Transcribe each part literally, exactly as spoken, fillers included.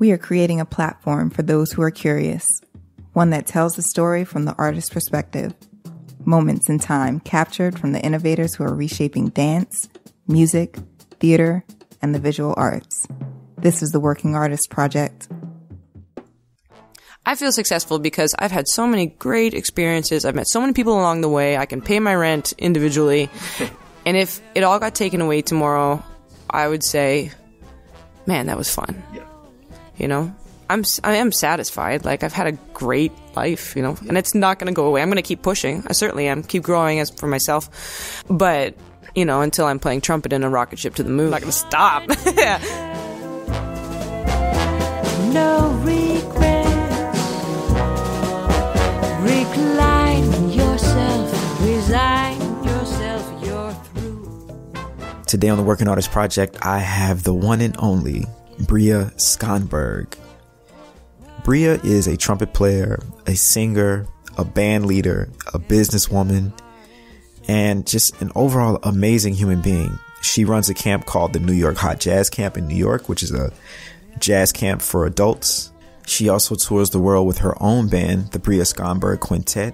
We are creating a platform for those who are curious, one that tells the story from the artist's perspective. Moments in time captured from the innovators who are reshaping dance, music, theater, and the visual arts. This is the Working Artist Project. I feel successful because I've had so many great experiences. I've met so many people along the way. I can pay my rent individually. And if it all got taken away tomorrow, I would say, man, that was fun. Yeah. You know, I'm, I am satisfied. Like, I've had a great life, you know, and it's not going to go away. I'm going to keep pushing. I certainly am. Keep growing as for myself. But, you know, until I'm playing trumpet in a rocket ship to the moon, I'm not going to stop. Yeah. No regrets, recline yourself, resign yourself, you're through. Today on the Working Artist Project, I have the one and only Bria Skonberg. Bria is a trumpet player, a singer, a band leader, a businesswoman, and just an overall amazing human being. She runs a camp called the New York Hot Jazz Camp in New York, which is a jazz camp for adults. She also tours the world with her own band, the Bria Skonberg Quintet.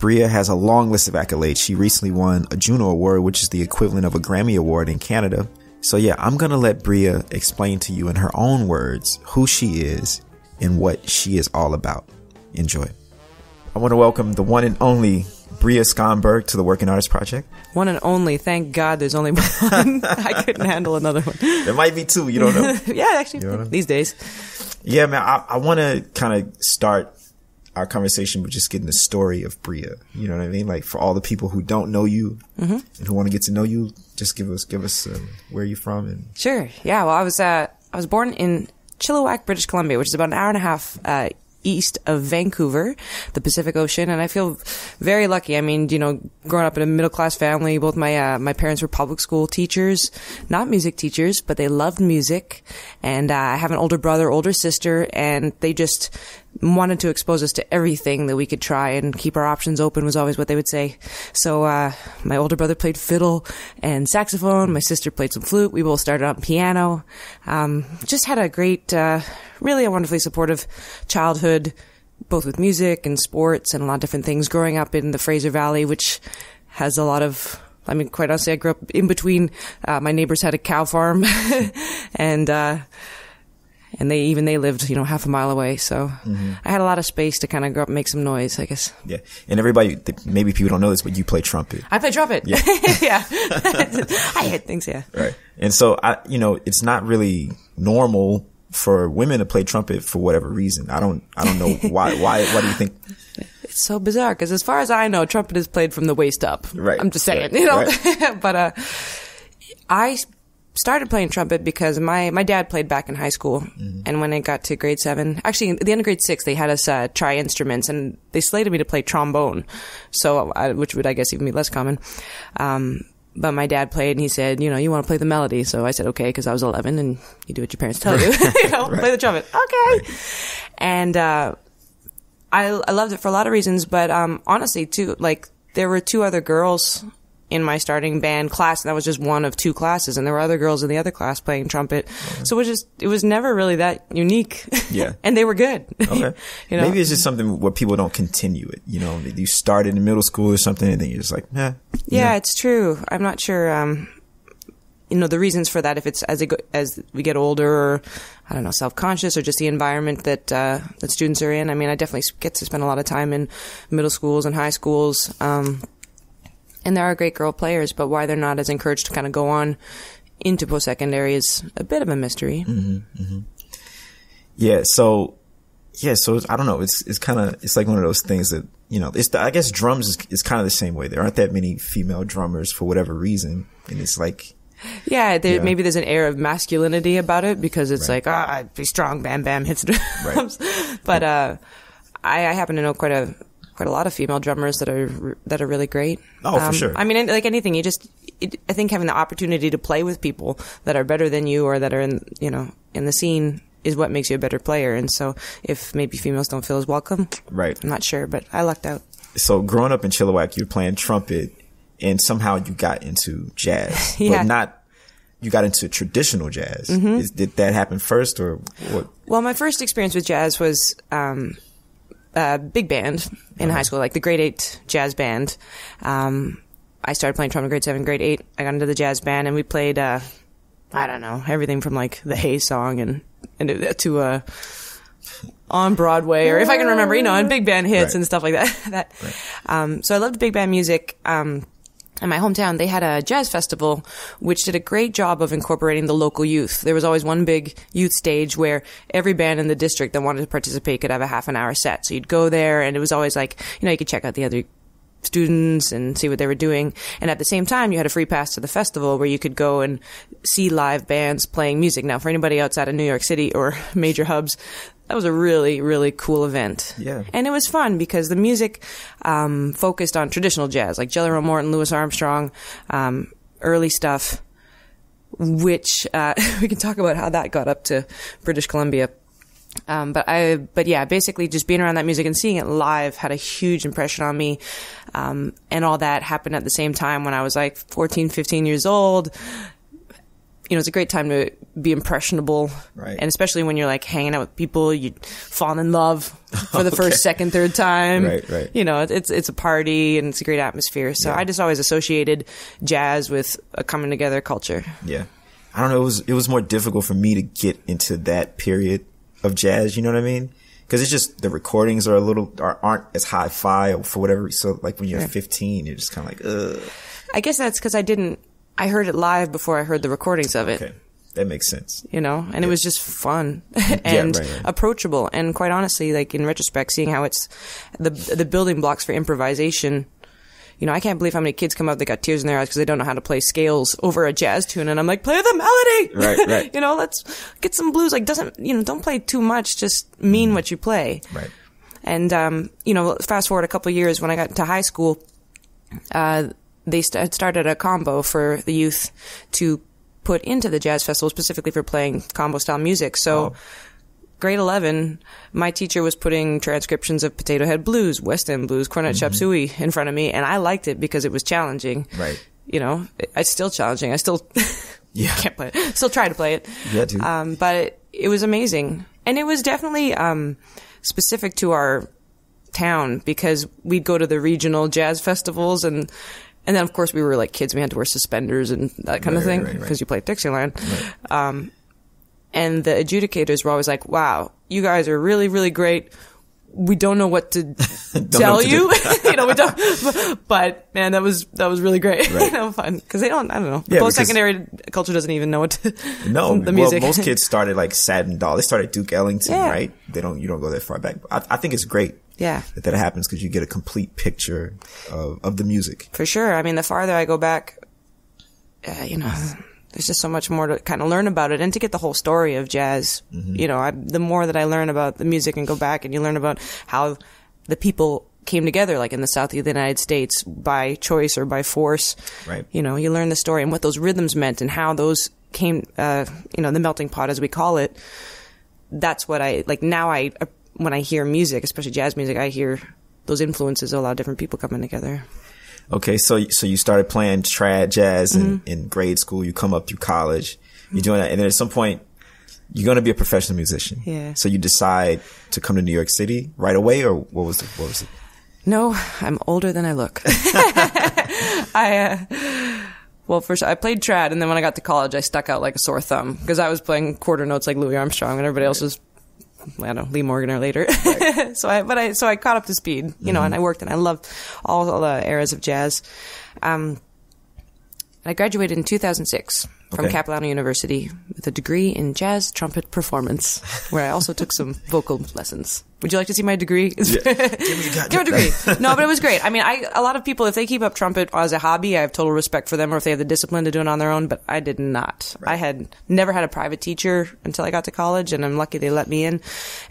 Bria has a long list of accolades. She recently won a Juno Award, which is the equivalent of a Grammy Award in Canada. So yeah, I'm going to let Bria explain to you in her own words who she is and what she is all about. Enjoy. I want to welcome the one and only Bria Skonberg to the Working Artist Project. One and only. Thank God there's only one. I couldn't handle another one. There might be two. You don't know. Yeah, actually, you know these days. Yeah, man, I, I want to kind of start our conversation with just getting the story of Bria. You know what I mean? Like, for all the people who don't know you mm-hmm. and who want to get to know you, just give us give us um, where you're from. And sure. Yeah, well, I was, uh, I was born in Chilliwack, British Columbia, which is about an hour and a half uh east of Vancouver, the Pacific Ocean, and I feel very lucky. I mean, you know, growing up in a middle-class family, both my uh, my parents were public school teachers, not music teachers, but they loved music, and uh, I have an older brother, older sister, and they just wanted to expose us to everything that we could try, and keep our options open was always what they would say. So uh my older brother played fiddle and saxophone, my sister played some flute, we both started on piano. Um just had a great, uh really a wonderfully supportive childhood, both with music and sports and a lot of different things, growing up in the Fraser Valley, which has a lot of, I mean, quite honestly, I grew up in between, uh my neighbors had a cow farm and uh And they even they lived, you know, half a mile away. So mm-hmm. I had a lot of space to kind of grow up and make some noise, I guess. Yeah. And everybody, maybe people don't know this, but you play trumpet. I play trumpet. Yeah. Yeah. I hit things, yeah. Right. And so, I, you know, it's not really normal for women to play trumpet for whatever reason. I don't, I don't know why. Why, why do you think? It's so bizarre because as far as I know, trumpet is played from the waist up. Right. I'm just saying, right. You know. Right. But uh, I... started playing trumpet because my, my dad played back in high school. Mm-hmm. And when I got to grade seven, actually at the end of grade six, they had us uh, try instruments and they slated me to play trombone. So, I, which would, I guess, even be less common. Um, but my dad played and he said, you know, you want to play the melody. So I said, okay, cause I was eleven and you do what your parents tell you. You know, right. Play the trumpet. Okay. Right. And, uh, I, I loved it for a lot of reasons, but, um, honestly too, like there were two other girls in my starting band class, and that was just one of two classes, and there were other girls in the other class playing trumpet. Okay. So it was just, it was never really that unique. Yeah. And they were good. Okay. You know? Maybe it's just something where people don't continue it. You know, you started in middle school or something, and then you're just like, nah. Yeah, know? It's true. I'm not sure, um, you know, the reasons for that, if it's as it go, as we get older, or, I don't know, self-conscious, or just the environment that, uh, that students are in. I mean, I definitely get to spend a lot of time in middle schools and high schools, um, and there are great girl players, but why they're not as encouraged to kind of go on into post-secondary is a bit of a mystery. Mm-hmm, mm-hmm. Yeah. So, yeah. So it's, I don't know. It's it's kind of it's like one of those things that, you know. It's the, I guess drums is, is kind of the same way. There aren't that many female drummers for whatever reason, and it's like. Yeah, there, yeah, maybe there's an air of masculinity about it because it's right. Like, ah, oh, I'd be strong, bam, bam, hits drums. Right. But uh, I, I happen to know quite a. quite a lot of female drummers that are that are really great. Oh, um, for sure. I mean, like anything, you just it, I think having the opportunity to play with people that are better than you or that are in you know in the scene is what makes you a better player. And so, if maybe females don't feel as welcome, right? I'm not sure, but I lucked out. So, growing up in Chilliwack, you were playing trumpet, and somehow you got into jazz, yeah. But not you got into traditional jazz. Mm-hmm. Is, did that happen first or what? Well, my first experience with jazz was um, a big band in uh-huh. high school, like the grade eight jazz band. Um, I started playing trumpet grade seven, grade eight. I got into the jazz band and we played, uh, I don't know, everything from like the Hay song and, and to uh, On Broadway or if I can remember, you know, and big band hits right. and stuff like that. that right. um, so I loved big band music. Um In my hometown, they had a jazz festival, which did a great job of incorporating the local youth. There was always one big youth stage where every band in the district that wanted to participate could have a half an hour set. So you'd go there, and it was always like, you know, you could check out the other students and see what they were doing. And at the same time, you had a free pass to the festival where you could go and see live bands playing music. Now, for anybody outside of New York City or major hubs, that was a really, really cool event. Yeah. And it was fun because the music um, focused on traditional jazz, like Jelly Roll Morton, Louis Armstrong, um, early stuff, which uh, we can talk about how that got up to British Columbia. Um, but I, but yeah, basically just being around that music and seeing it live had a huge impression on me. Um, and all that happened at the same time when I was like fourteen, fifteen years old. You know, it's a great time to be impressionable. Right. And especially when you're like hanging out with people, you fall in love for the okay. first, second, third time. Right, right. You know, it's, it's a party and it's a great atmosphere. So yeah. I just always associated jazz with a coming together culture. Yeah. I don't know. It was, it was more difficult for me to get into that period of jazz. You know what I mean? Cause it's just, the recordings are a little, are, aren't as hi-fi or for whatever. So like when you're yeah. fifteen, you're just kind of like, ugh. I guess that's cause I didn't, I heard it live before I heard the recordings of it. Okay. That makes sense. You know, and yeah. it was just fun and yeah, right, right. approachable. And quite honestly, like in retrospect, seeing how it's the the building blocks for improvisation. You know, I can't believe how many kids come out that got tears in their eyes because they don't know how to play scales over a jazz tune. And I'm like, play the melody. Right, right. You know, let's get some blues. Like doesn't, you know, don't play too much. Just mean mm-hmm. what you play. Right. And, um, you know, fast forward a couple of years when I got into high school, uh, they st- started a combo for the youth to put into the jazz festival specifically for playing combo style music. So oh. grade eleven, my teacher was putting transcriptions of Potato Head Blues, West End Blues, Cornet mm-hmm. Chop Suey in front of me. And I liked it because it was challenging. Right. You know, it, it's still challenging. I still yeah. can't play it. Still try to play it. Yeah, dude. Um, but it, it was amazing. And it was definitely, um, specific to our town because we'd go to the regional jazz festivals and, And then, of course, we were like kids. We had to wear suspenders and that kind right, of thing because right, right, right. you played Dixieland. Right. Um, and the adjudicators were always like, wow, you guys are really, really great. We don't know what to tell what you. To you know, we don't. But, man, that was that was really great. Right. You know, fun. Because they don't, I don't know. Yeah, post-secondary culture doesn't even know what to No, the music. Well, most kids started like Satin Doll. They started Duke Ellington, yeah. right? They don't. You don't go that far back. I, I think it's great. Yeah. That, that happens because you get a complete picture of, of the music. For sure. I mean, the farther I go back, uh, you know, there's just so much more to kind of learn about it and to get the whole story of jazz. Mm-hmm. You know, I, the more that I learn about the music and go back and you learn about how the people came together, like in the South of the United States, by choice or by force. Right. You know, you learn the story and what those rhythms meant and how those came, uh, you know, the melting pot as we call it. That's what I, like now I appreciate. When I hear music, especially jazz music, I hear those influences of a lot of different people coming together. Okay, so so you started playing trad jazz in, mm-hmm. in grade school. You come up through college. You're doing that. And then at some point, you're going to be a professional musician. Yeah. So you decide to come to New York City right away, or what was the, what was it? No, I'm older than I look. I... Uh, Well, first, I played trad, and then when I got to college, I stuck out like a sore thumb because I was playing quarter notes like Louis Armstrong, and everybody else was... I don't know, Lee Morgan or later. Right. so I, but I, so I caught up to speed, you mm-hmm. know, and I worked and I loved all, all the eras of jazz. Um, I graduated in two thousand six from okay. Capilano University with a degree in jazz trumpet performance, where I also took some vocal lessons. Would you like to see my degree? Yeah. Give me a Give degree. No, but it was great. I mean, I, a lot of people, if they keep up trumpet as a hobby, I have total respect for them, or if they have the discipline to do it on their own, but I did not. Right. I had never had a private teacher until I got to college, and I'm lucky they let me in.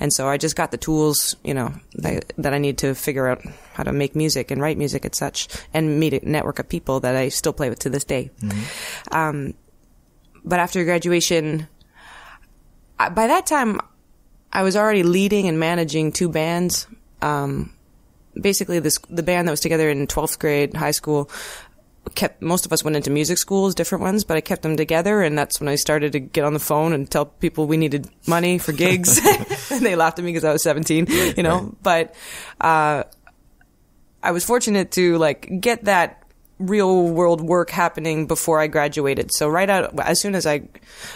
And so I just got the tools, you know, I, that I need to figure out how to make music and write music and such, and meet a network of people that I still play with to this day. Mm-hmm. Um, But after graduation, I, by that time, I was already leading and managing two bands. Um, basically, this the band that was together in twelfth grade, high school, kept, most of us went into music schools, different ones, but I kept them together. And that's when I started to get on the phone and tell people we needed money for gigs. And they laughed at me because I was seventeen, right, you know, right. But, uh, I was fortunate to like get that real world work happening before I graduated. So right out, as soon as I,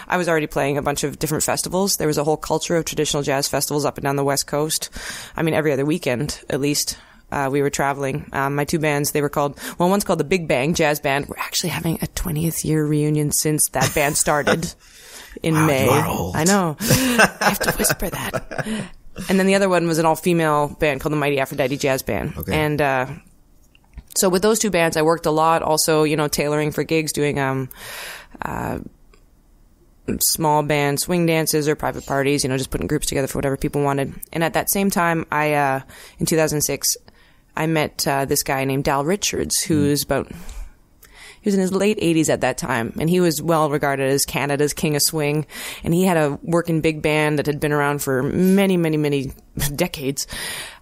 I was already playing a bunch of different festivals. There was a whole culture of traditional jazz festivals up and down the West Coast. I mean, every other weekend, at least. Uh, we were traveling. Um, my two bands, they were called, well, one's called the Big Bang Jazz Band. We're actually having a twentieth year reunion since that band started in wow, May. You are old. I know. I have to whisper that. And then the other one was an all female band called the Mighty Aphrodite Jazz Band. Okay. And, uh, so with those two bands, I worked a lot. Also, you know, tailoring for gigs, doing, um, uh, small band swing dances or private parties, you know, just putting groups together for whatever people wanted. And at that same time, I, uh, in two thousand six, I met uh, this guy named Dal Richards, who's about, he was in his late eighties at that time, and he was well regarded as Canada's King of Swing, and he had a working big band that had been around for many, many, many decades.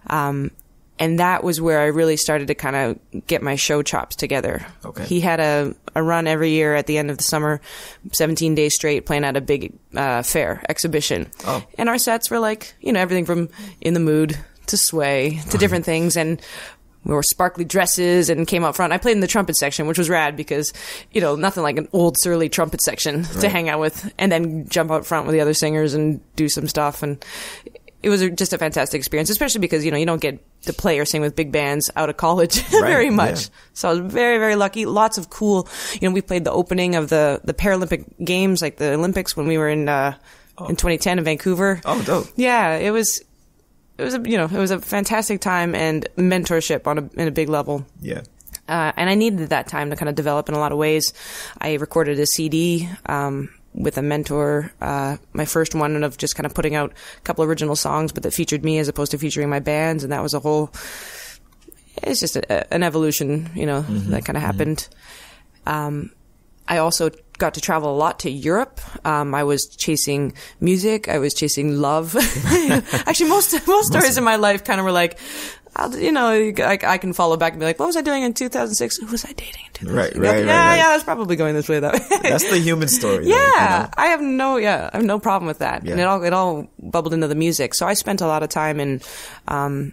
Um, and that was where I really started to kind of get my show chops together. Okay. He had a, a run every year at the end of the summer, seventeen days straight, playing at a big uh, fair exhibition. Oh. And our sets were like, you know, everything from In the Mood to Sway to different things, and we wore sparkly dresses and came out front. I played in the trumpet section, which was rad because, you know, nothing like an old surly trumpet section right. to hang out with, and then jump out front with the other singers and do some stuff. And it was just a fantastic experience, especially because, you know, you don't get to play or sing with big bands out of college right. very much. Yeah. So I was very, very lucky. Lots of cool, you know, we played the opening of the, the Paralympic Games, like the Olympics, when we were in, uh, oh. in twenty ten in Vancouver. Oh, dope. Yeah, it was... It was a, you know, it was a fantastic time, and mentorship on a, in a big level. Yeah. Uh, and I needed that time to kind of develop in a lot of ways. I recorded a C D, um, with a mentor, uh, my first one of just kind of putting out a couple original songs, but that featured me as opposed to featuring my bands. And that was a whole, it's just a, an evolution, you know, mm-hmm, that kind of mm-hmm. happened. Um, I also got to travel a lot to Europe. Um, I was chasing music. I was chasing love. Actually, most most, most stories of- in my life kind of were like, I'll, you know, I, I can follow back and be like, what was I doing in two thousand six? Who was I dating in two thousand six? Right, right, like, yeah, right, right. Yeah, I was probably going this way, that way. That's the human story. Yeah, though, you know? I have no, yeah, I have no problem with that. Yeah. And it all, it all bubbled into the music. So I spent a lot of time in, um,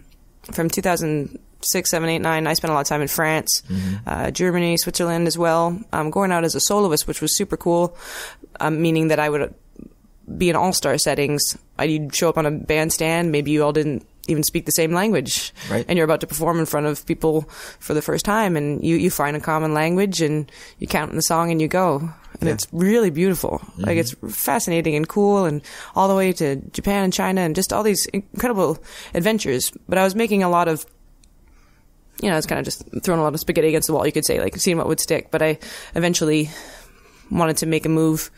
from two thousand six, seven, eight, nine. I spent a lot of time in France, mm-hmm. uh, Germany, Switzerland as well. Um, going out as a soloist, which was super cool, um, meaning that I would be in all-star settings. I'd show up on a bandstand. Maybe you all didn't even speak the same language. Right. And you're about to perform in front of people for the first time, and you, you find a common language, and you count in the song, and you go. And yeah. It's really beautiful. Mm-hmm. Like, it's fascinating and cool, and all the way to Japan and China, and just all these incredible adventures. But I was making a lot of, you know, it's kind of just throwing a lot of spaghetti against the wall, you could say, like, seeing what would stick. But I eventually wanted to make a move.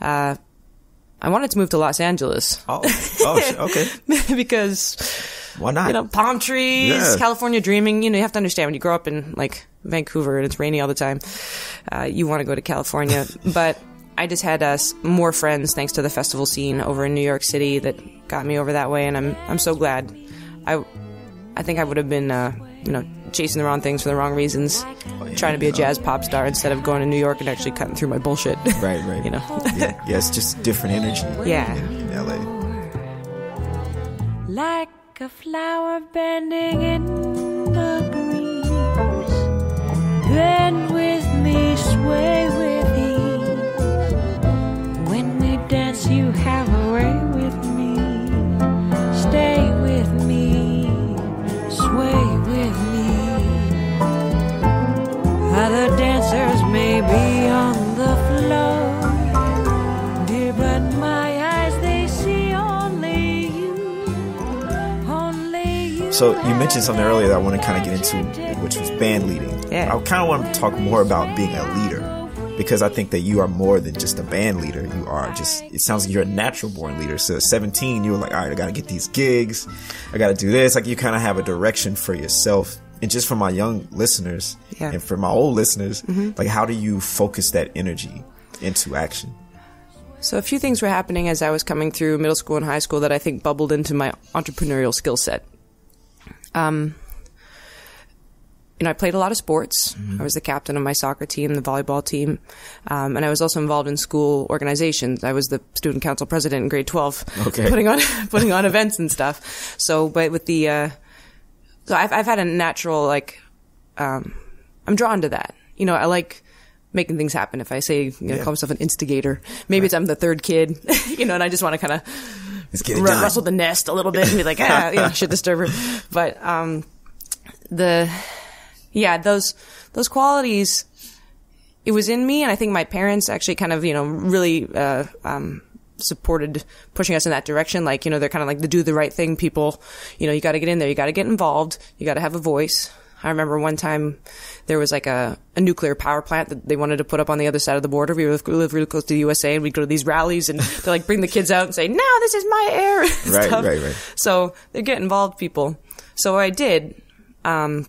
Uh, I wanted to move to Los Angeles. Oh, oh okay. Because, why not? You know, palm trees, yeah. California dreaming. You know, you have to understand, when you grow up in, like, Vancouver and it's rainy all the time, uh, you want to go to California. But I just had uh, more friends, thanks to the festival scene over in New York City, that got me over that way. And I'm I'm so glad. I, I think I would have been... Uh, you know, chasing the wrong things for the wrong reasons, oh, yeah, trying to be a jazz pop star instead of going to New York and actually cutting through my bullshit. Right, right. You know? Yeah. Yeah, it's just different energy. Yeah. In, in L A. Like a flower bending in the breeze, bend with me, sway with ease. When we dance, you have a way with me. Stay with me, sway. Other dancers may be on the floor, dear, but my eyes, they see only you, only you. So you mentioned something earlier that I want to kind of get into, which was band leading. Yeah. I kind of want to talk more about being a leader, because I think that you are more than just a band leader. You are just, it sounds like you're a natural born leader. So at seventeen, you were like, all right, I got to get these gigs. I got to do this. Like, you kind of have a direction for yourself. And just for my young listeners, yeah, and for my old listeners, mm-hmm, like, how do you focus that energy into action? So a few things were happening as I was coming through middle school and high school that I think bubbled into my entrepreneurial skill set. Um, you know, I played a lot of sports. Mm-hmm. I was the captain of my soccer team, the volleyball team. Um, and I was also involved in school organizations. I was the student council president in grade twelve, okay. putting on, putting on events and stuff. So, but with the, uh, so I've, I've had a natural, like, um, I'm drawn to that. You know, I like making things happen. If I say, you know, yeah. call myself an instigator, maybe right. it's I'm the third kid, you know, and I just want to kind of rustle the nest a little bit and be like, ah, you know, shit disturber. But, um, the, yeah, those, those qualities, it was in me. And I think my parents actually kind of, you know, really, uh, um, supported pushing us in that direction. Like, you know, they're kind of like the do the right thing people, you know, you got to get in there, you got to get involved, you got to have a voice. I remember one time there was like a, a nuclear power plant that they wanted to put up on the other side of the border. We lived really close to the U S A, and we'd go to these rallies, and they like bring the kids out and say, "No, this is my air." Right, stuff. right, right. So they get involved, people. So I did, um,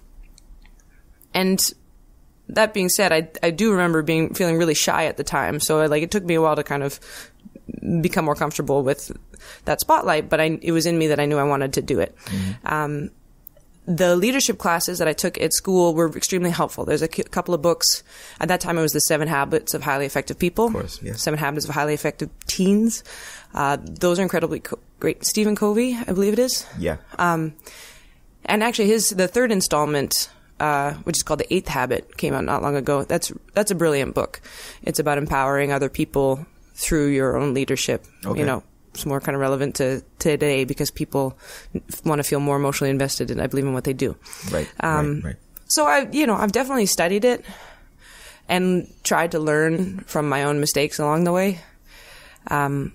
and that being said, I I do remember being feeling really shy at the time. So I, like it took me a while to kind of become more comfortable with that spotlight, but I it was in me that I knew I wanted to do it. Mm-hmm. Um, the leadership classes that I took at school were extremely helpful. There's a c- couple of books. At that time, it was The Seven Habits of Highly Effective People. Of course, yeah. Seven Habits of Highly Effective Teens. Uh, those are incredibly co- great. Stephen Covey, I believe it is. Yeah. Um, and actually his, the third installment, uh, which is called The Eighth Habit, came out not long ago. That's, that's a brilliant book. It's about empowering other people through your own leadership. Okay. You know, it's more kind of relevant to today because people want to feel more emotionally invested in, I believe, in what they do. Right. Um, right, right. So I, you know, I've definitely studied it and tried to learn from my own mistakes along the way. Um,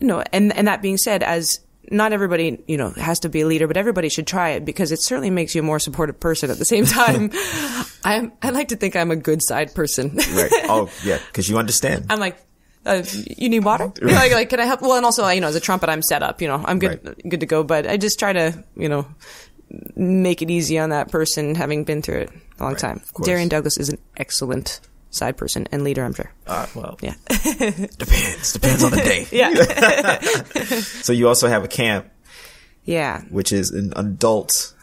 you know, and, and that being said, as not everybody, you know, has to be a leader, but everybody should try it because it certainly makes you a more supportive person. At the same time, I'm, I like to think I'm a good side person. Right. Oh, yeah. 'Cause you understand. I'm like, Uh, you need water? Like, like, can I help? Well, and also, you know, as a trumpet, I'm set up, you know, I'm good, right. good to go, but I just try to, you know, make it easy on that person having been through it a long right, time. Darian Douglas is an excellent side person and leader, I'm sure. Uh, well, yeah. depends, depends on the day. Yeah. So you also have a camp. Yeah. Which is an adult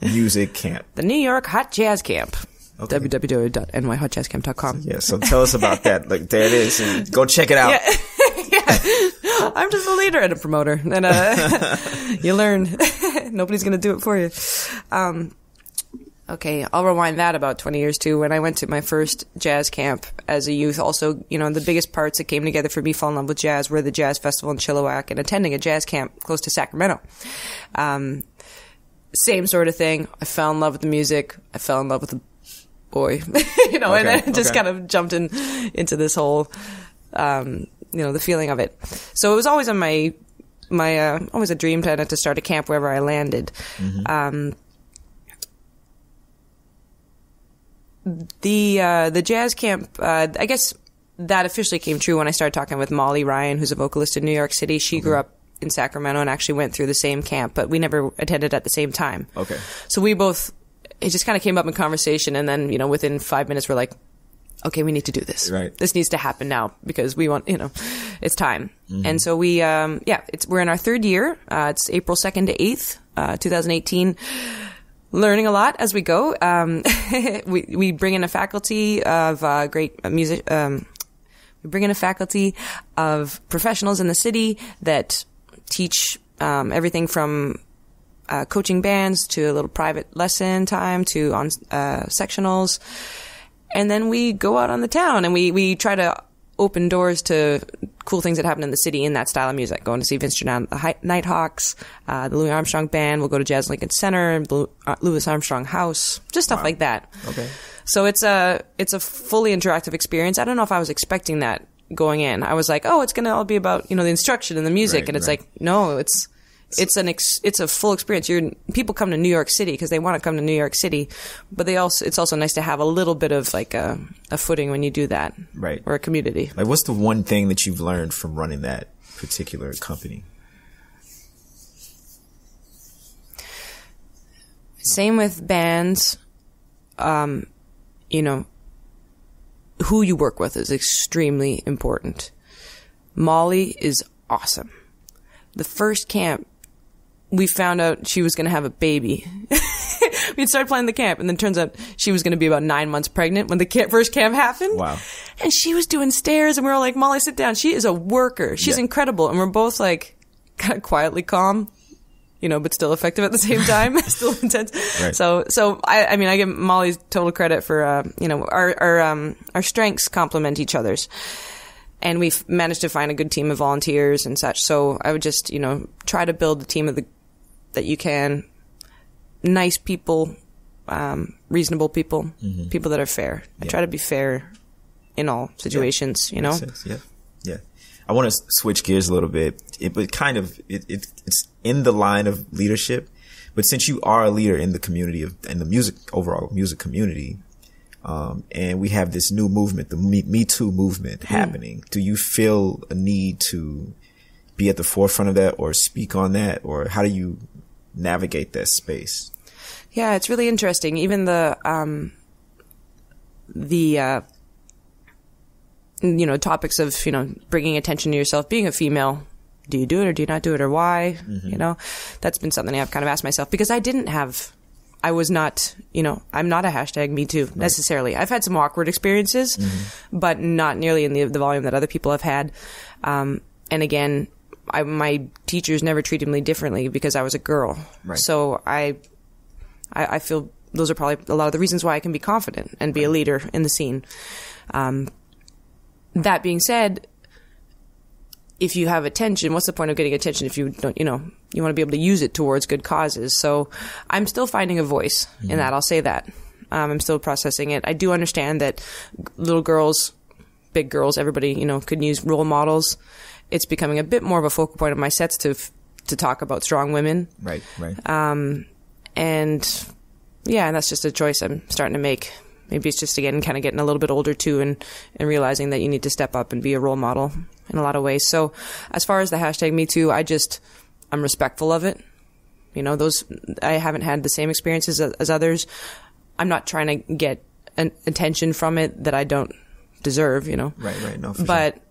music camp. The New York Hot Jazz Camp. Okay. w w w dot n y hot jazz camp dot com. Yeah, so tell us about that. Like, there it is. And go check it out. Yeah. yeah. I'm just a leader and a promoter. And uh, you learn. Nobody's going to do it for you. Um, okay, I'll rewind that about twenty years, too, when I went to my first jazz camp as a youth. Also, you know, the biggest parts that came together for me falling in love with jazz were the jazz festival in Chilliwack and attending a jazz camp close to Sacramento. Um, same sort of thing. I fell in love with the music. I fell in love with the boy, you know, okay, and then just okay. kind of jumped in into this whole, um, you know, the feeling of it. So it was always on my, my, uh, always a dream to, to start a camp wherever I landed. Mm-hmm. Um, the, uh, the jazz camp, uh, I guess that officially came true when I started talking with Molly Ryan, who's a vocalist in New York City. She okay. grew up in Sacramento and actually went through the same camp, but we never attended at the same time. Okay. So we both, it just kind of came up in conversation, and then, you know, within five minutes, we're like, okay, we need to do this. Right. This needs to happen now because we want, you know, it's time. Mm-hmm. And so we, um, yeah, it's, we're in our third year. Uh, it's April second to eighth, uh, two thousand eighteen. Learning a lot as we go. Um, we, we bring in a faculty of, uh, great music, um, we bring in a faculty of professionals in the city that teach, um, everything from, Uh, coaching bands to a little private lesson time to on uh, sectionals, and then we go out on the town and we we try to open doors to cool things that happen in the city in that style of music. Going to see Vince Giordano, the Nighthawks, uh, the Louis Armstrong Band. We'll go to Jazz Lincoln Center and Blue, uh, Louis Armstrong House, just stuff wow. like that. Okay. So it's a it's a fully interactive experience. I don't know if I was expecting that going in. I was like, oh, it's going to all be about, you know, the instruction and the music, right, and it's right. like, no, it's. It's an ex, it's a full experience. You're, people come to New York City because they want to come to New York City, but they also, it's also nice to have a little bit of like a, a footing when you do that. Right. Or a community. Like, what's the one thing that you've learned from running that particular company? Same with bands. Um, you know, who you work with is extremely important. Molly is awesome. The first camp, we found out she was going to have a baby. We'd started planning the camp, and then it turns out she was going to be about nine months pregnant when the camp, first camp happened. Wow. And she was doing stairs, and we were like, Molly, sit down. She is a worker. She's yeah. incredible. And we're both like kind of quietly calm, you know, but still effective at the same time, still intense. Right. So, so I, I mean, I give Molly total credit for, uh, you know, our, our, um, our strengths complement each other's. And we've managed to find a good team of volunteers and such. So I would just, you know, try to build the team of the, that you can. Nice people, um, reasonable people, mm-hmm. people that are fair. Yeah. I try to be fair in all situations, yeah. you know? Makes sense. Yeah. Yeah. I want to switch gears a little bit, it, but kind of it, it, it's in the line of leadership. But since you are a leader in the community of, in the music, overall music community, um, and we have this new movement, the Me, Me Too movement happening, mm. do you feel a need to be at the forefront of that or speak on that? Or how do you navigate that space? Yeah, it's really interesting. Even the, um, the, uh, you know, topics of, you know, bringing attention to yourself, being a female, do you do it or do you not do it or why? Mm-hmm. You know, that's been something I've kind of asked myself because I didn't have, I was not, you know, I'm not a hashtag Me Too right. necessarily. I've had some awkward experiences, mm-hmm. but not nearly in the, the volume that other people have had. Um, and again, I, my teachers never treated me differently because I was a girl. Right. So I, I, I feel those are probably a lot of the reasons why I can be confident and be right. a leader in the scene. Um, That being said, if you have attention, what's the point of getting attention if you don't, you know, you want to be able to use it towards good causes. So I'm still finding a voice mm-hmm. in that. I'll say that. Um, I'm still processing it. I do understand that little girls, big girls, everybody, you know, could use role models. It's becoming a bit more of a focal point of my sets to, to talk about strong women. Right, right. Um, and yeah, and that's just a choice I'm starting to make. Maybe it's just, again, kind of getting a little bit older, too, and, and realizing that you need to step up and be a role model in a lot of ways. So as far as the hashtag Me Too, I just, I'm respectful of it. You know, those, I haven't had the same experiences as, as others. I'm not trying to get an attention from it that I don't deserve, you know. Right, right. No, for but, sure.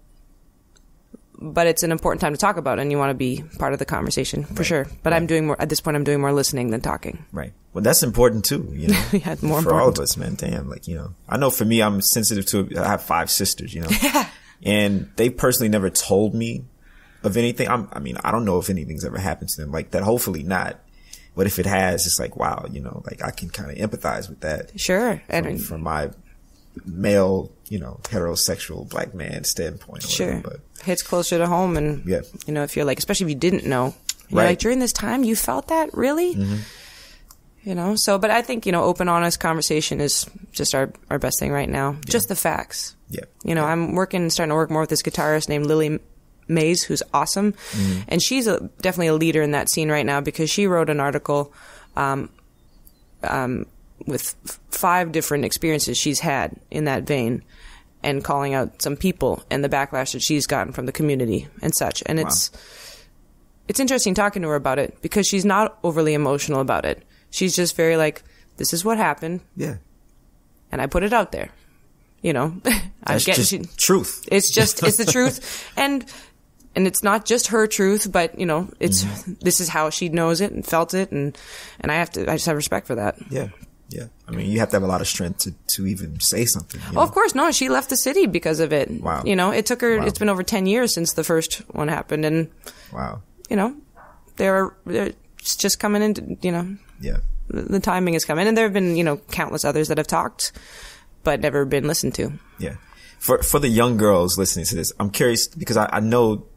But it's an important time to talk about, and you want to be part of the conversation, for right. sure. But right. I'm doing more, at this point, I'm doing more listening than talking. Right. Well, that's important, too, you know. yeah, more for important. All of us, man. Damn, like, you know. I know for me, I'm sensitive to, I have five sisters, you know. Yeah. And they personally never told me of anything. I'm, I mean, I don't know if anything's ever happened to them like that. Hopefully not. But if it has, it's like, wow, you know, like I can kind of empathize with that. Sure. From, and from my male, you know, heterosexual black man standpoint. Or sure. Whatever, but hits closer to home. And, yeah. you know, if you're like, especially if you didn't know, you're right. like, during this time, you felt that really? Mm-hmm. You know, so, but I think, you know, open, honest conversation is just our, our best thing right now. Yeah. Just the facts. Yeah. You know, yeah. I'm working, starting to work more with this guitarist named Lily Mays, who's awesome. Mm-hmm. And she's a, definitely a leader in that scene right now because she wrote an article, um, um, with five different experiences she's had in that vein and calling out some people and the backlash that she's gotten from the community and such. And wow. it's, it's interesting talking to her about it because she's not overly emotional about it. She's just very like, this is what happened. Yeah. And I put it out there. You know, I get just she, truth. It's just, it's the truth. And, and it's not just her truth, but you know, it's, mm-hmm. this is how she knows it and felt it. And, and I have to, I just have respect for that. Yeah. Yeah. I mean, you have to have a lot of strength to, to even say something. You know? Oh, of course. No, she left the city because of it. Wow. You know, it took her, wow. it's been over ten years since the first one happened. And, wow. you know, they're, they're just coming into, you know, yeah, the timing is coming, and there have been, you know, countless others that have talked, but never been listened to. Yeah, for for the young girls listening to this, I'm curious because I, I know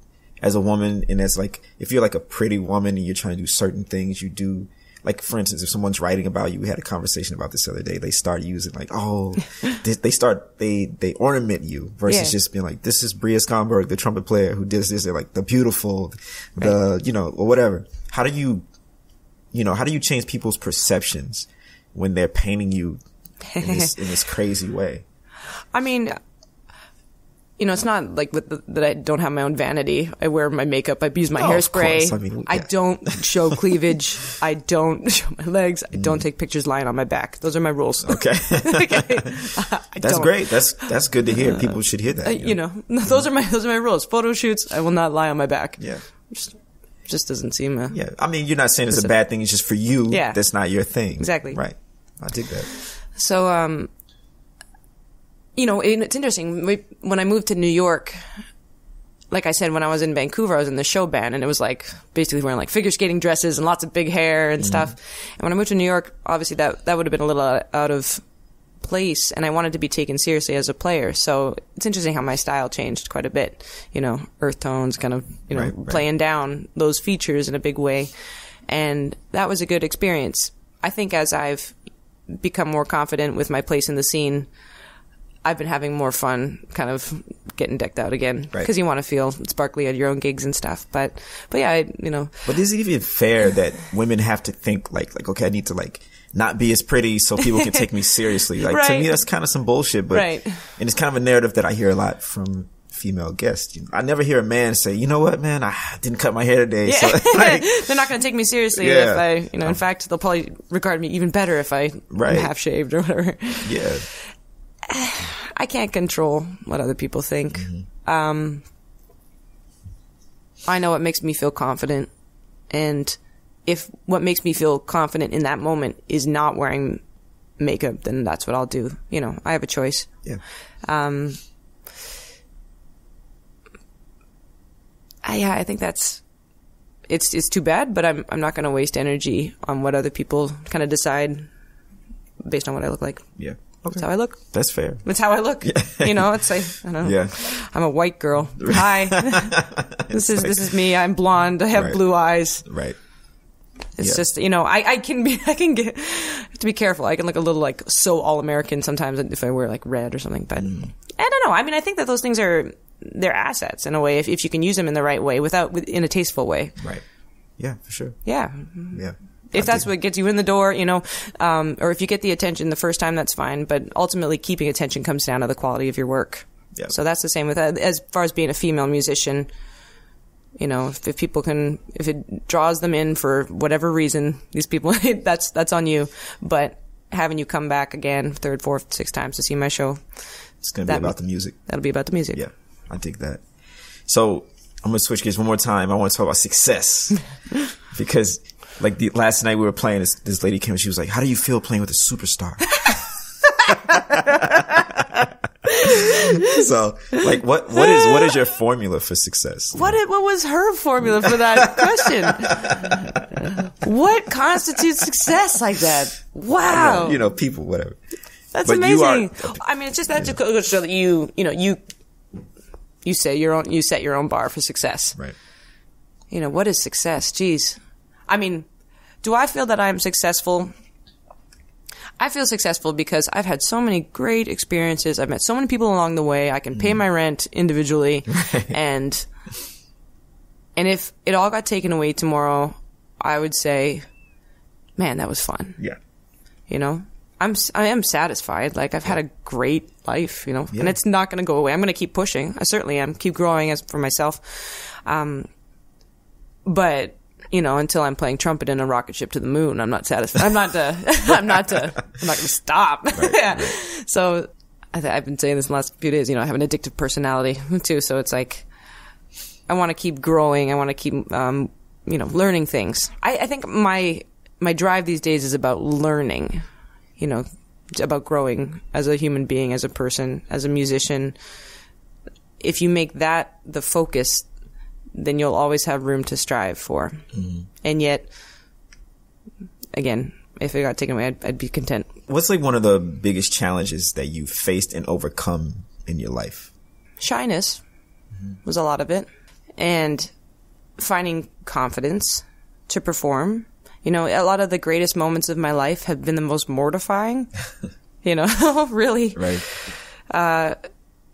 as a woman, and as like if you're like a pretty woman and you're trying to do certain things, you do. Like, for instance, if someone's writing about you, we had a conversation about this the other day. They start using like, oh, they, they start, they, they ornament you versus yeah. just being like, this is Bria Skonberg, the trumpet player who does this. They're like the beautiful, the, right. you know, or whatever. How do you, you know, how do you change people's perceptions when they're painting you in this, in this crazy way? I mean, you know, it's not like with the, that I don't have my own vanity. I wear my makeup. I use my oh, hairspray. I, mean, yeah. I don't show cleavage. I don't show my legs. I don't mm. take pictures lying on my back. Those are my rules. Okay. okay. Uh, that's don't. great. That's that's good to hear. Uh, People should hear that. You know, uh, you know those are my those are my rules. Photo shoots. I will not lie on my back. Yeah. Just just doesn't seem a yeah. I mean, you're not saying specific. It's a bad thing. It's just for you. Yeah. That's not your thing. Exactly. Right. I dig that. So, um, you know, it, it's interesting. We, when I moved to New York, like I said, when I was in Vancouver, I was in the show band, and it was like basically wearing like figure skating dresses and lots of big hair and mm-hmm. stuff. And when I moved to New York, obviously that that would have been a little out of place, and I wanted to be taken seriously as a player. So it's interesting how my style changed quite a bit. You know, earth tones, kind of, you know, right, right. playing down those features in a big way, and that was a good experience. I think as I've become more confident with my place in the scene, I've been having more fun kind of getting decked out again, because right. you want to feel sparkly at your own gigs and stuff. But, but yeah, I, you know. But is it even fair that women have to think like, like, okay, I need to like not be as pretty so people can take me seriously? Like right. to me, that's kind of some bullshit. But right. and it's kind of a narrative that I hear a lot from female guests. You know, I never hear a man say, you know what, man, I didn't cut my hair today. Yeah. So, like, they're not going to take me seriously yeah. if I, you know, in um, fact, they'll probably regard me even better if I right. am half shaved or whatever. Yeah. I can't control what other people think. Mm-hmm. Um, I know what makes me feel confident. And if what makes me feel confident in that moment is not wearing makeup, then that's what I'll do. You know, I have a choice. Yeah. Um, I, yeah, I think that's, it's, it's too bad, but I'm, I'm not going to waste energy on what other people kind of decide based on what I look like. Yeah. Okay. That's how I look. That's fair. That's how I look. Yeah. You know, it's like, I don't know. Yeah. I'm a white girl. Hi. This is like, this is me. I'm blonde. I have right. blue eyes. Right. It's yeah. just, you know, I, I can be, I can get, I have to be careful. I can look a little like so all-American sometimes if I wear like red or something. But mm. I don't know. I mean, I think that those things are, they're assets in a way if, if you can use them in the right way without, in a tasteful way. Right. Yeah, for sure. Yeah. Yeah. If that's what gets you in the door, you know, um, or if you get the attention the first time, that's fine. But ultimately, keeping attention comes down to the quality of your work. Yep. So that's the same with that. As far as being a female musician, you know, if, if people can, if it draws them in for whatever reason, these people, that's that's on you. But having you come back again, third, fourth, sixth times to see my show, it's going to be about the music. That'll be about the music. Yeah, I dig that. So I'm going to switch gears one more time. I want to talk about success because. Like the last night we were playing, this, this lady came and she was like, "How do you feel playing with a superstar?" So, like, what what is what is your formula for success? What it, what was her formula for that question? What constitutes success like that? Wow, I mean, you know, people, whatever. That's but amazing. Are, I mean, it's just that yeah. to show that you you know you you set your own you set your own bar for success. Right. You know, what is success? Jeez. I mean, do I feel that I'm successful? I feel successful because I've had so many great experiences. I've met so many people along the way. I can pay my rent individually. Right. And and if it all got taken away tomorrow, I would say, man, that was fun. Yeah. You know, I'm, I am satisfied. Like, I've yeah. had a great life, you know, yeah. and it's not going to go away. I'm going to keep pushing. I certainly am. Keep growing as for myself. Um, but... You know, until I'm playing trumpet in a rocket ship to the moon, I'm not satisfied. I'm not. Uh, I'm not. Uh, I'm not going to stop. Right, yeah. Right. So I th- I've been saying this in the last few days. You know, I have an addictive personality too. So it's like I want to keep growing. I want to keep, um, you know, learning things. I, I think my my drive these days is about learning. You know, about growing as a human being, as a person, as a musician. If you make that the focus, then you'll always have room to strive for. Mm-hmm. And yet, again, if it got taken away, I'd, I'd be content. What's like one of the biggest challenges that you faced and overcome in your life? Shyness mm-hmm. was a lot of it. And finding confidence to perform. You know, a lot of the greatest moments of my life have been the most mortifying, you know, really. Right. Uh,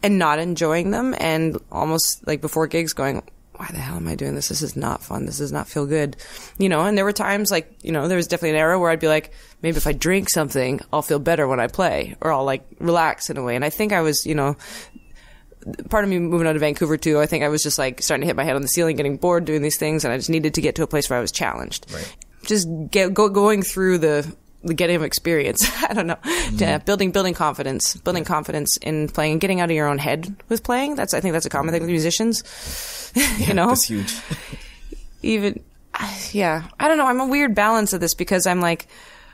and not enjoying them. And almost like before gigs going, why the hell am I doing this? This is not fun. This does not feel good. You know, and there were times like, you know, there was definitely an era where I'd be like, maybe if I drink something, I'll feel better when I play, or I'll like relax in a way. And I think I was, you know, part of me moving out to Vancouver too, I think I was just like starting to hit my head on the ceiling, getting bored doing these things. And I just needed to get to a place where I was challenged. Right. Just get, go, going through the, the getting of experience. I don't know. Mm-hmm. Yeah, building, building confidence, building confidence in playing and getting out of your own head with playing. That's, I think that's a common thing with musicians. Yeah, you know, that's huge. even, yeah, I don't know. I'm a weird balance of this because I'm like,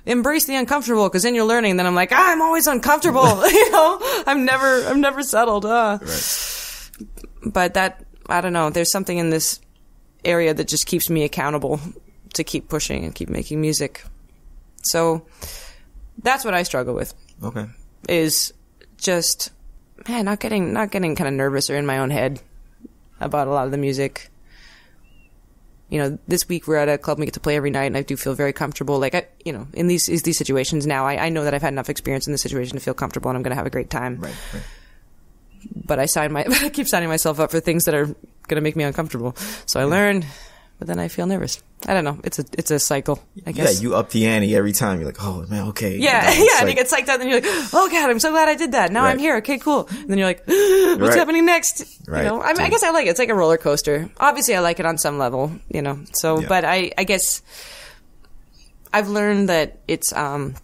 embrace the uncomfortable because then you're learning. And then I'm like, ah, I'm always uncomfortable. You know, I'm never, I'm never settled. Uh. Right. But that, I don't know. There's something in this area that just keeps me accountable to keep pushing and keep making music. So that's what I struggle with. Okay. Is just, man, not getting, not getting kind of nervous or in my own head about a lot of the music. You know, this week we're at a club and we get to play every night, and I do feel very comfortable. Like, I, you know, in these these situations now, I, I know that I've had enough experience in this situation to feel comfortable, and I'm going to have a great time. Right, right. But I sign my, I keep signing myself up for things that are going to make me uncomfortable. So I yeah. learn, but then I feel nervous. I don't know. It's a it's a cycle, I guess. Yeah, you up the ante every time. You're like, oh, man, okay. Yeah, yeah, like, and you get psyched out, and you're like, oh, God, I'm so glad I did that. Now right. I'm here. Okay, cool. And then you're like, what's right. happening next? Right. You know, I, mean, I guess I like it. It's like a roller coaster. Obviously, I like it on some level, you know. So, yeah. But I, I guess I've learned that it's um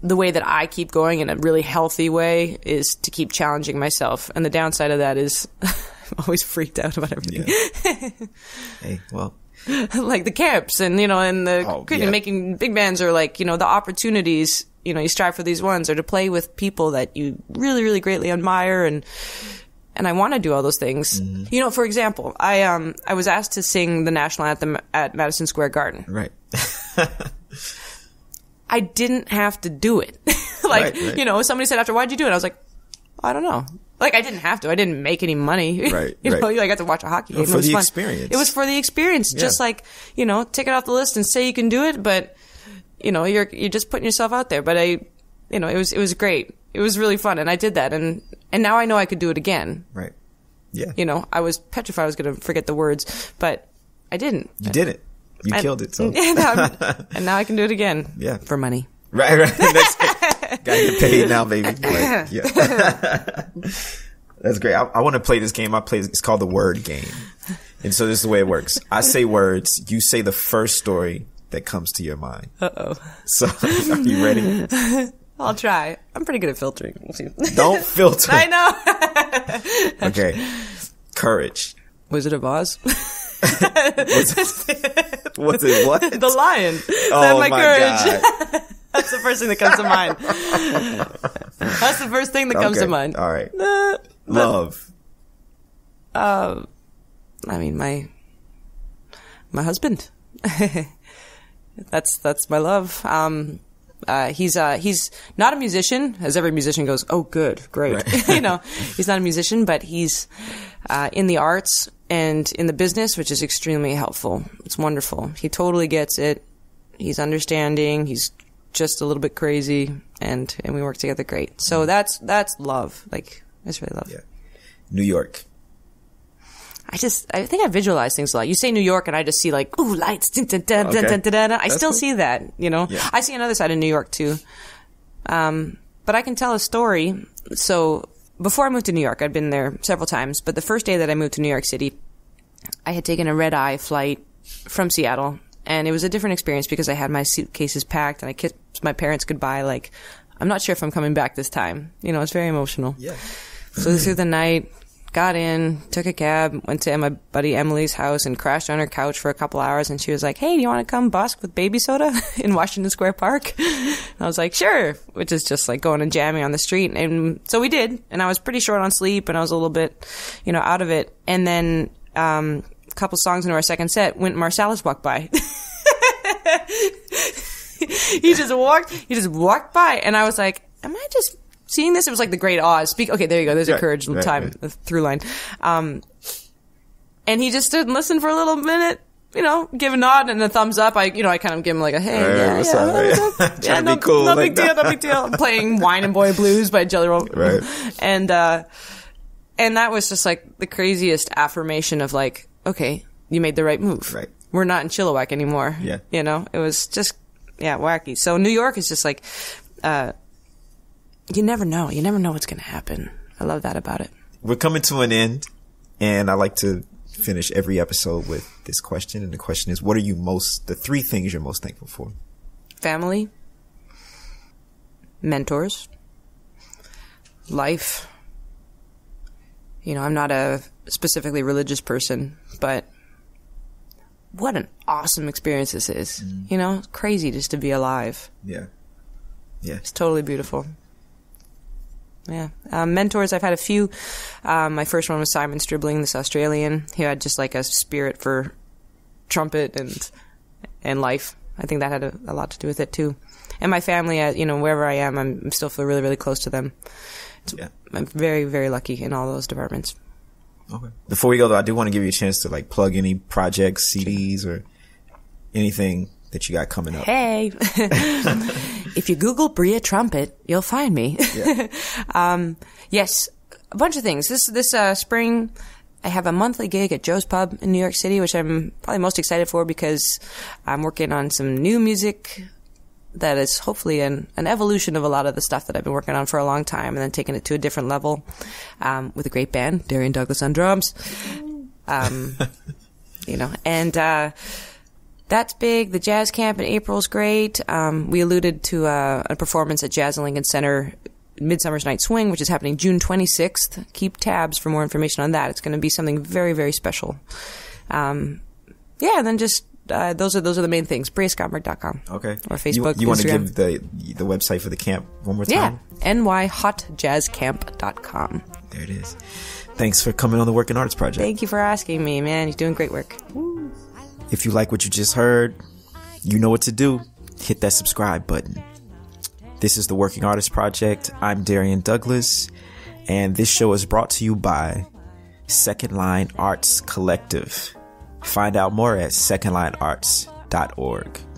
the way that I keep going in a really healthy way is to keep challenging myself. And the downside of that is I'm always freaked out about everything. Yeah. Hey, well. Like the camps and, you know, and the oh, yeah. making big bands or like, you know, the opportunities, you know, you strive for these ones or to play with people that you really, really greatly admire. And, and I want to do all those things. Mm. You know, for example, I, um, I was asked to sing the national anthem at Madison Square Garden. Right. I didn't have to do it. Like, right, right. You know, somebody said after, why'd you do it? I was like, I don't know. Like, I didn't have to. I didn't make any money. Right. You know, right. I got to watch a hockey game. It was for the fun. experience. It was for the experience. Yeah. Just like, you know, take it off the list and say you can do it, but, you know, you're, you're just putting yourself out there. But I, you know, it was, it was great. It was really fun. And I did that. And, and now I know I could do it again. Right. Yeah. You know, I was petrified I was going to forget the words, but I didn't. You did it. You I, killed it. So. And, I'm, and now I can do it again. Yeah. For money. Right, right. That's it. Gotta get paid now, baby. Like, yeah. That's great. I, I want to play this game. I play. It's called the word game. And so this is the way it works. I say words. You say the first story that comes to your mind. Uh-oh. So are you ready? I'll try. I'm pretty good at filtering. Don't filter. I know. Okay. Courage. Wizard of Oz. was, it, was it what? The lion. Oh, that my, my courage. God. That's the first thing that comes to mind. That's the first thing that comes okay. to mind. All right. Uh, Love. Um, uh, I mean, my my husband. That's that's my love. Um, uh, he's uh he's not a musician, as every musician goes. Oh, good, great. Right. You know, he's not a musician, but he's uh, in the arts and in the business, which is extremely helpful. It's wonderful. He totally gets it. He's understanding. He's just a little bit crazy, and and we work together great. So that's that's love. Like, that's really love. Yeah. New York. I just I think I visualize things a lot. You say New York and I just see like, ooh, lights. Dun, dun, dun, okay. dun, dun, dun, dun. I that's still cool. see that, you know. Yeah. I see another side of New York too. Um but I can tell a story. So before I moved to New York, I'd been there several times, but the first day that I moved to New York City, I had taken a red-eye flight from Seattle. And it was a different experience because I had my suitcases packed and I kissed my parents goodbye. Like, I'm not sure if I'm coming back this time. You know, it's very emotional. Yeah. So through the night, got in, took a cab, went to my buddy Emily's house and crashed on her couch for a couple hours. And she was like, hey, do you want to come busk with Baby Soda in Washington Square Park? And I was like, sure. Which is just like going and jamming on the street. And so we did. And I was pretty short on sleep and I was a little bit, you know, out of it. And then, um, couple songs into our second set, when Marsalis walked by. he just walked, he just walked by, and I was like, am I just seeing this? It was like the Great Oz. Speak, okay, there you go. There's right, a courage right, time, right. through line. Um, and he just stood and listened for a little minute, you know, give a nod and a thumbs up. I, you know, I kind of give him like a, hey, right, yeah, what's yeah, up? Right? yeah, no, cool, no like big that. deal, no big deal. I'm playing Whinin' Boy Blues by Jelly Roll. Right. And, uh, and that was just like the craziest affirmation of like, okay, you made the right move. Right. We're not in Chilliwack anymore. Yeah. You know, it was just, yeah, wacky. So New York is just like, uh, you never know. You never know what's going to happen. I love that about it. We're coming to an end, and I like to finish every episode with this question. And the question is, what are you most, the three things you're most thankful for? Family, mentors, life. You know, I'm not a specifically religious person, but what an awesome experience this is. Mm. You know, it's crazy just to be alive. Yeah. Yeah. It's totally beautiful. Yeah. Um, mentors, I've had a few. Um, my first one was Simon Stribling, this Australian, who had just like a spirit for trumpet and and life. I think that had a, a lot to do with it too. And my family, you know, wherever I am, I'm still feel really, really close to them. It's, yeah. I'm very, very lucky in all those departments. Okay. Before we go, though, I do want to give you a chance to, like, plug any projects, C Ds, or anything that you got coming up. Hey. If you Google Bria Trumpet, you'll find me. Yeah. um, yes, a bunch of things. This this uh, spring, I have a monthly gig at Joe's Pub in New York City, which I'm probably most excited for because I'm working on some new music that is hopefully an, an evolution of a lot of the stuff that I've been working on for a long time, and then taking it to a different level um, with a great band, Darian Douglas on drums. Um, you know, and uh, that's big. The jazz camp in April is great. Um, we alluded to uh, a performance at Jazz at Lincoln Center, Midsummer's Night Swing, which is happening June twenty-sixth. Keep tabs for more information on that. It's going to be something very, very special. Um, yeah, and then just Uh, those are those are the main things. Bria Skonberg dot com. Okay. Or Facebook. You, you want to give the the website for the camp one more time? Yeah. N Y hot jazz camp dot com. There it is. Thanks for coming on the Working Artist Project. Thank you for asking me, man. You're doing great work. If you like what you just heard, you know what to do. Hit that subscribe button. This is the Working Artist Project. I'm Darian Douglas, and this show is brought to you by Second Line Arts Collective. Find out more at second line arts dot org.